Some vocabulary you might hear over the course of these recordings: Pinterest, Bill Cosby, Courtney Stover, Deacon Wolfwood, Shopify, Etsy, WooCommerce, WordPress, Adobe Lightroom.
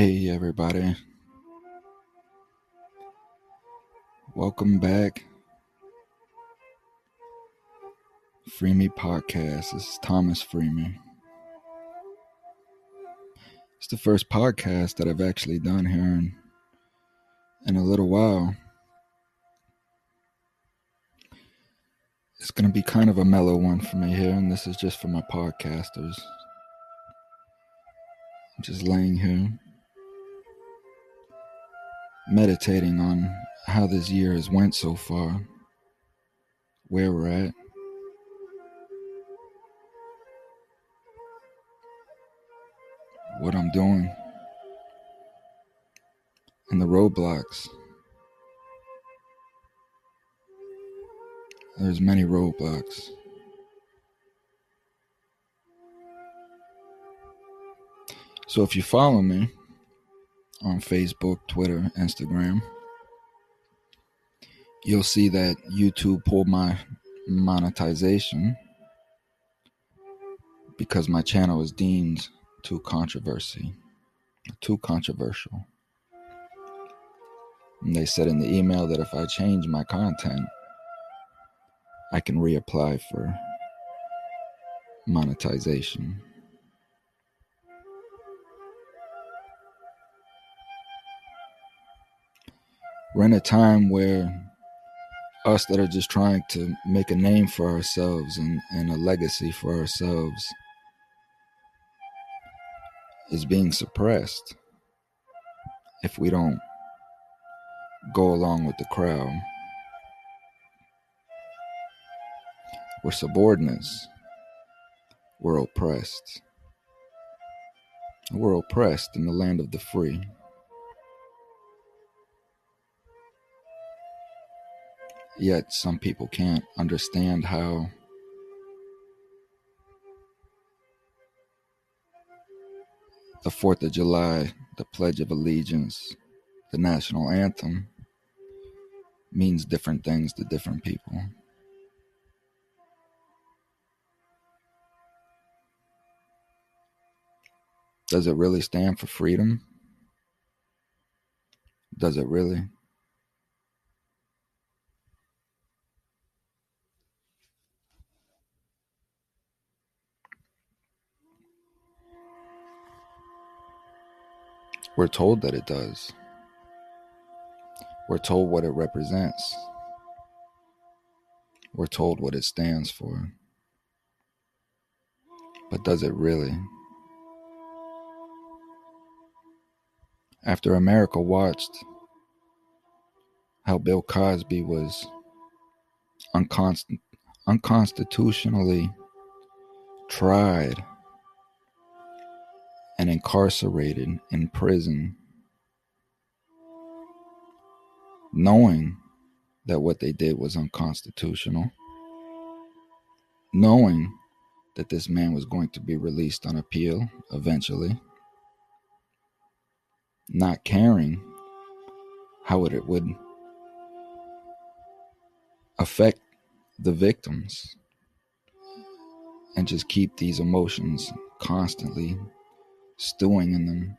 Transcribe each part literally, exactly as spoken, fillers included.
Hey everybody, welcome back. Free Me Podcast. This is Thomas Freeman. It's the first podcast that I've actually done here in, in a little while. It's going to be kind of a mellow one for me here, and this is just for my podcasters. I'm just laying here, meditating on how this year has went so far, where we're at. What I'm doing. And the roadblocks. There's many roadblocks. So if you follow me on Facebook, Twitter, Instagram, you'll see that YouTube pulled my monetization because my channel is deemed too controversy, too controversial. And they said in the email that if I change my content, I can reapply for monetization. We're in a time where us that are just trying to make a name for ourselves and, and a legacy for ourselves is being suppressed if we don't go along with the crowd. We're subordinates. We're oppressed. We're oppressed in the land of the free. Yet some people can't understand how the fourth of July, the Pledge of Allegiance, the national anthem means different things to different people. Does it really stand for freedom? Does it really? We're told that it does. We're told what it represents. We're told what it stands for. But does it really? After America watched how Bill Cosby was unconst- unconstitutionally tried and incarcerated in prison, knowing that what they did was unconstitutional, knowing that this man was going to be released on appeal eventually, not caring how it would affect the victims, and just keep these emotions constantly stewing in them,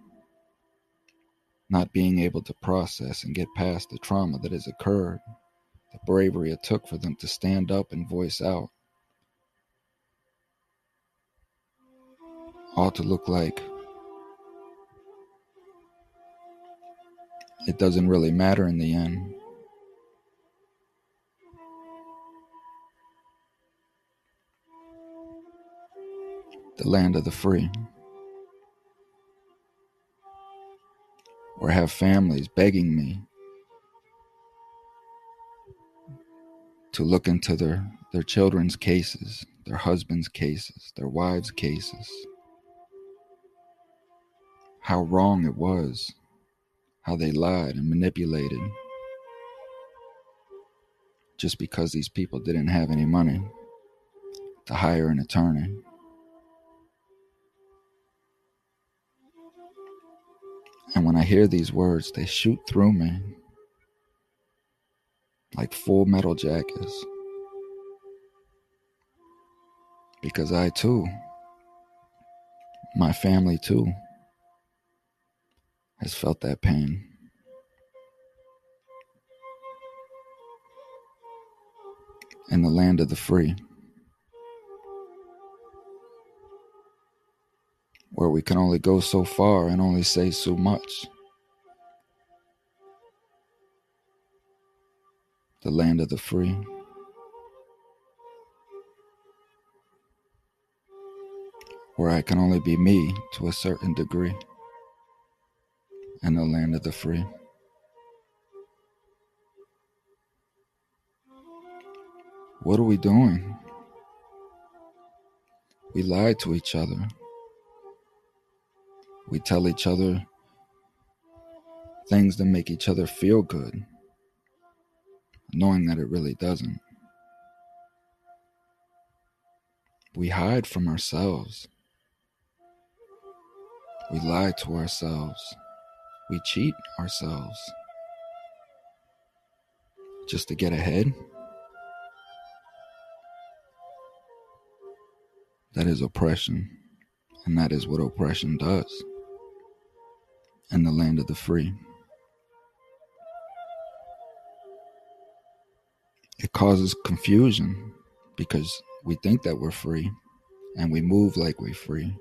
not being able to process and get past the trauma that has occurred, the bravery it took for them to stand up and voice out, all to look like it doesn't really matter in the end. The land of the free. Or have families begging me to look into their, their children's cases, their husbands' cases, their wives' cases. How wrong it was, how they lied and manipulated just because these people didn't have any money to hire an attorney. And when I hear these words, they shoot through me like Full Metal Jackets. Because I too, my family too, has felt that pain. In the land of the free, where we can only go so far and only say so much. The land of the free. Where I can only be me to a certain degree. In the land of the free. What are we doing? We lie to each other. We tell each other things that make each other feel good, knowing that it really doesn't. We hide from ourselves. We lie to ourselves. We cheat ourselves. Just to get ahead? That is oppression, and that is what oppression does in the land of the free. It causes confusion because we think that we're free, and we move like we're free.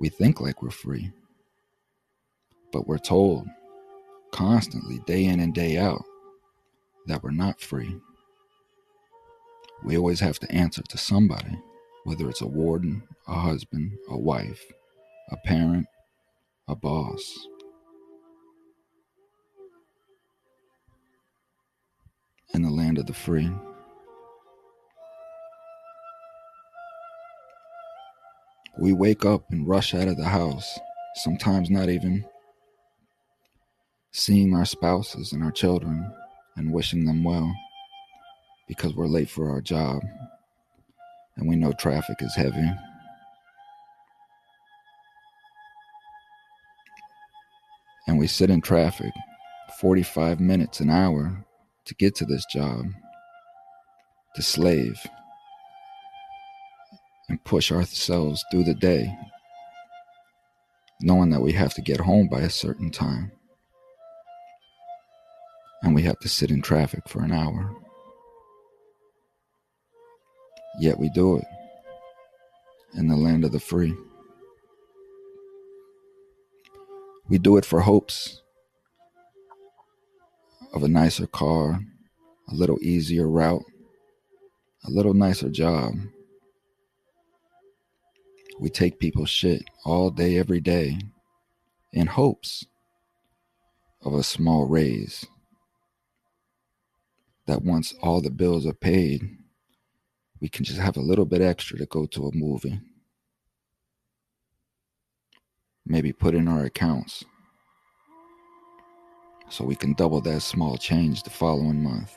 We think like we're free, but we're told constantly, day in and day out, that we're not free. We always have to answer to somebody. Whether it's a warden, a husband, a wife, a parent, a boss. In the land of the free. We wake up and rush out of the house, sometimes not even seeing our spouses and our children and wishing them well because we're late for our job. And we know traffic is heavy. And we sit in traffic forty-five minutes, an hour, to get to this job, to slave, and push ourselves through the day, knowing that we have to get home by a certain time. And we have to sit in traffic for an hour. Yet we do it in the land of the free. We do it for hopes of a nicer car, a little easier route, a little nicer job. We take people's shit all day, every day, in hopes of a small raise. That once all the bills are paid, we can just have a little bit extra to go to a movie. Maybe put in our accounts so we can double that small change the following month.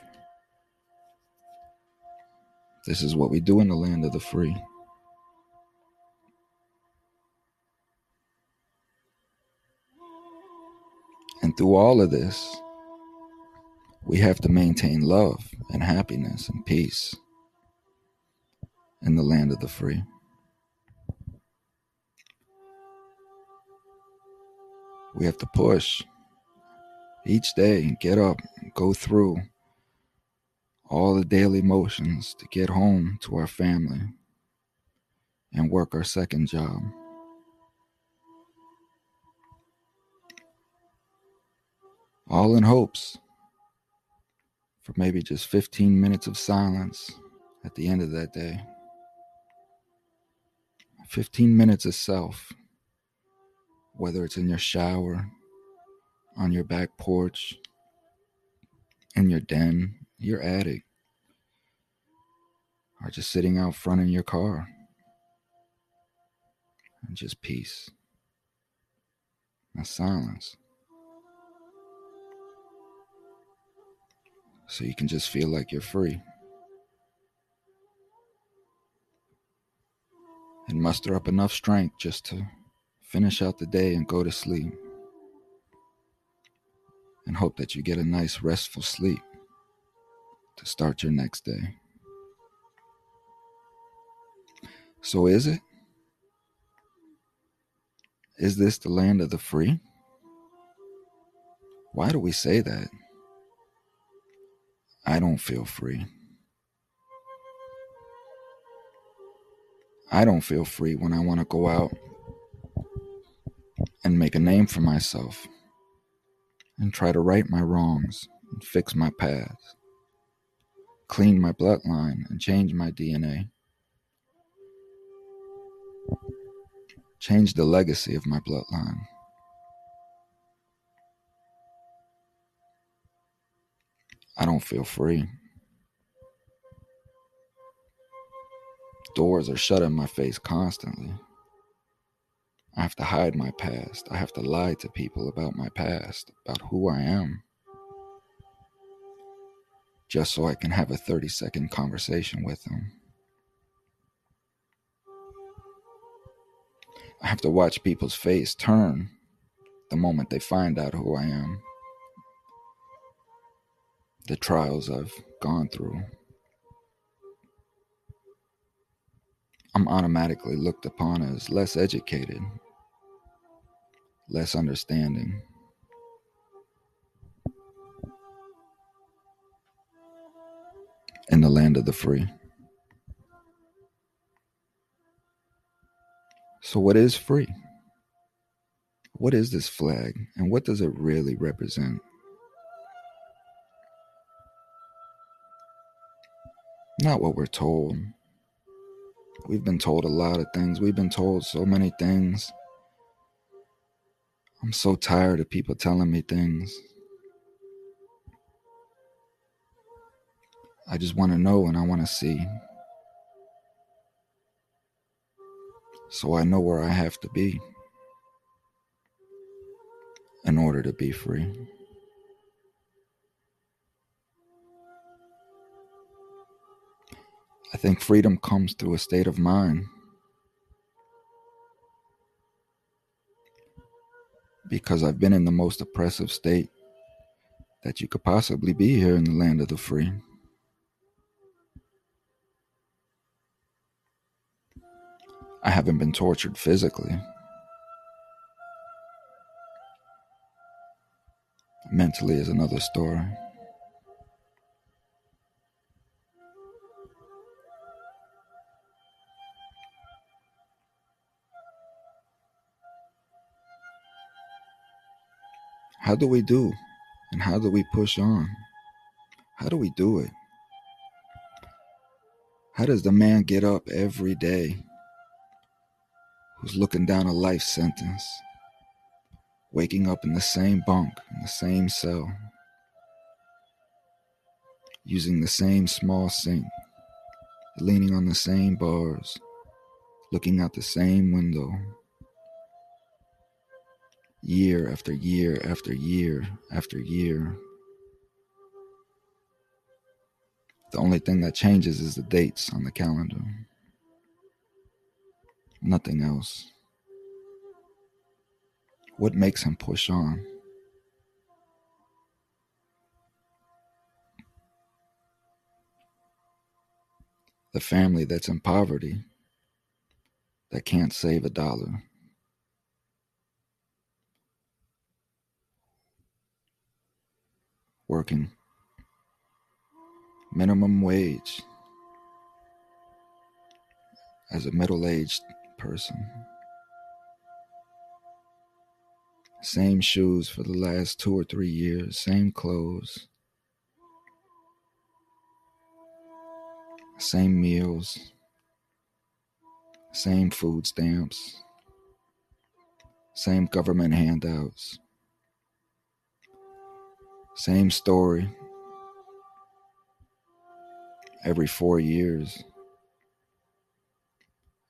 This is what we do in the land of the free. And through all of this, we have to maintain love and happiness and peace. In the land of the free. We have to push each day and get up and go through all the daily motions to get home to our family and work our second job. All in hopes for maybe just fifteen minutes of silence at the end of that day. fifteen minutes of self, whether it's in your shower, on your back porch, in your den, your attic, or just sitting out front in your car, and just peace, and silence. So you can just feel like you're free. And muster up enough strength just to finish out the day and go to sleep. And hope that you get a nice restful sleep to start your next day. So is it? Is this the land of the free? Why do we say that? I don't feel free. I don't feel free when I want to go out and make a name for myself and try to right my wrongs and fix my past, clean my bloodline and change my D N A, change the legacy of my bloodline. I don't feel free. Doors are shut in my face constantly. I have to hide my past. I have to lie to people about my past, about who I am, just so I can have a thirty-second conversation with them. I have to watch people's face turn the moment they find out who I am, the trials I've gone through. I'm automatically looked upon as less educated, less understanding. In the land of the free. So what is free? What is this flag, and what does it really represent? Not what we're told. We've been told a lot of things. We've been told so many things. I'm so tired of people telling me things. I just want to know and I want to see. So I know where I have to be in order to be free. I think freedom comes through a state of mind, because I've been in the most oppressive state that you could possibly be here in the land of the free. I haven't been tortured physically. Mentally is another story. How do we do? And how do we push on? How do we do it? How does the man get up every day who's looking down a life sentence, waking up in the same bunk, in the same cell, using the same small sink, leaning on the same bars, looking out the same window, year after year after year after year? The only thing that changes is the dates on the calendar. Nothing else. What makes him push on? The family that's in poverty, that can't save a dollar. Working minimum wage as a middle-aged person. Same shoes for the last two or three years, same clothes, same meals, same food stamps, same government handouts, same story every four years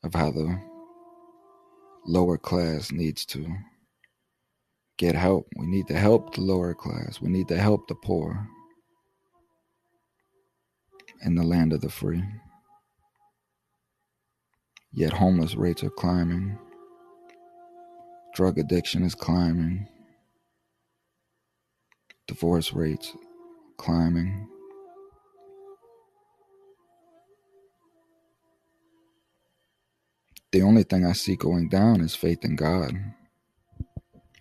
of how the lower class needs to get help. We need to help the lower class. We need to help the poor in the land of the free. Yet homeless rates are climbing. Drug addiction is climbing. Divorce rates climbing. The only thing I see going down is faith in God,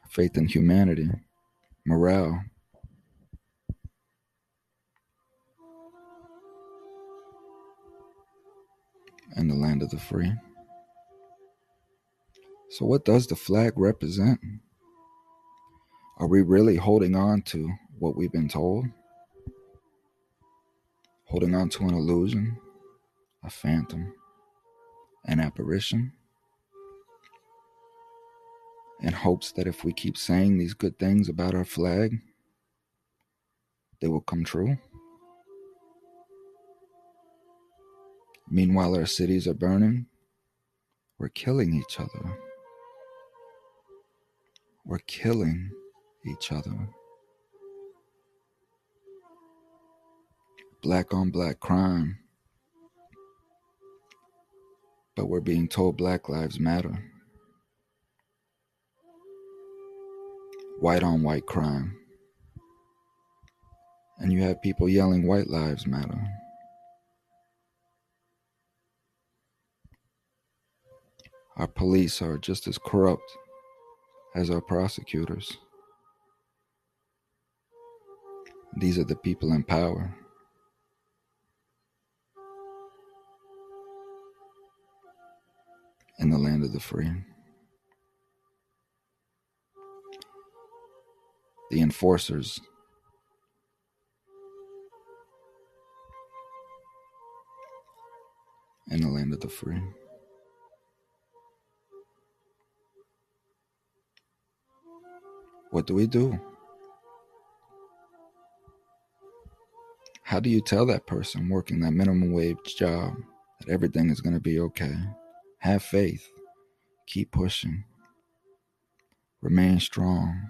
faith in humanity, morale. And the land of the free. So what does the flag represent? Are we really holding on to what we've been told? Holding on to an illusion, a phantom, an apparition, in hopes that if we keep saying these good things about our flag, they will come true? Meanwhile, our cities are burning. We're killing each other. We're killing each other. Black on black crime. But we're being told Black Lives Matter. White on white crime. And you have people yelling White Lives Matter. Our police are just as corrupt as our prosecutors. These are the people in power. In the land of the free. The enforcers. In the land of the free. What do we do? How do you tell that person working that minimum wage job that everything is going to be okay? Have faith. Keep pushing. Remain strong.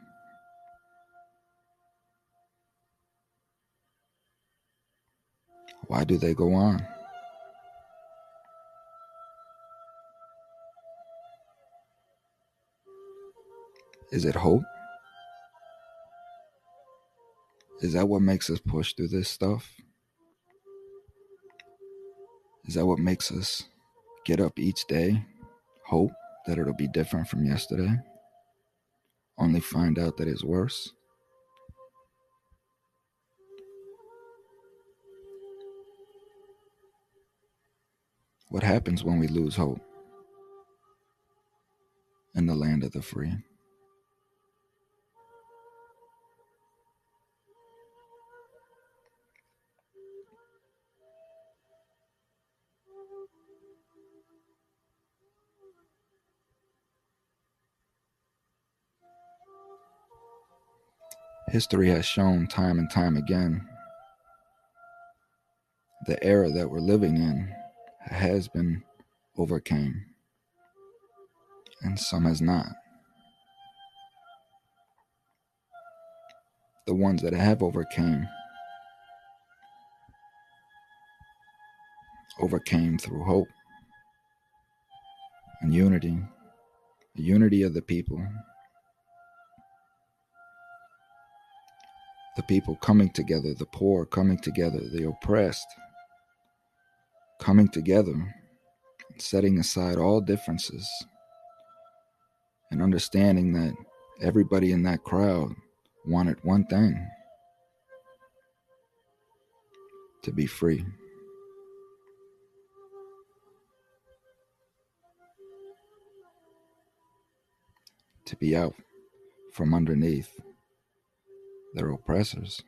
Why do they go on? Is it hope? Is that what makes us push through this stuff? Is that what makes us get up each day, hope that it'll be different from yesterday, only find out that it's worse? What happens when we lose hope in the land of the free? History has shown time and time again the era that we're living in has been overcame, and some has not. The ones that have overcame, overcame through hope and unity, the unity of the people. The people coming together, the poor coming together, the oppressed coming together, and setting aside all differences and understanding that everybody in that crowd wanted one thing: to be free. To be out from underneath their oppressors.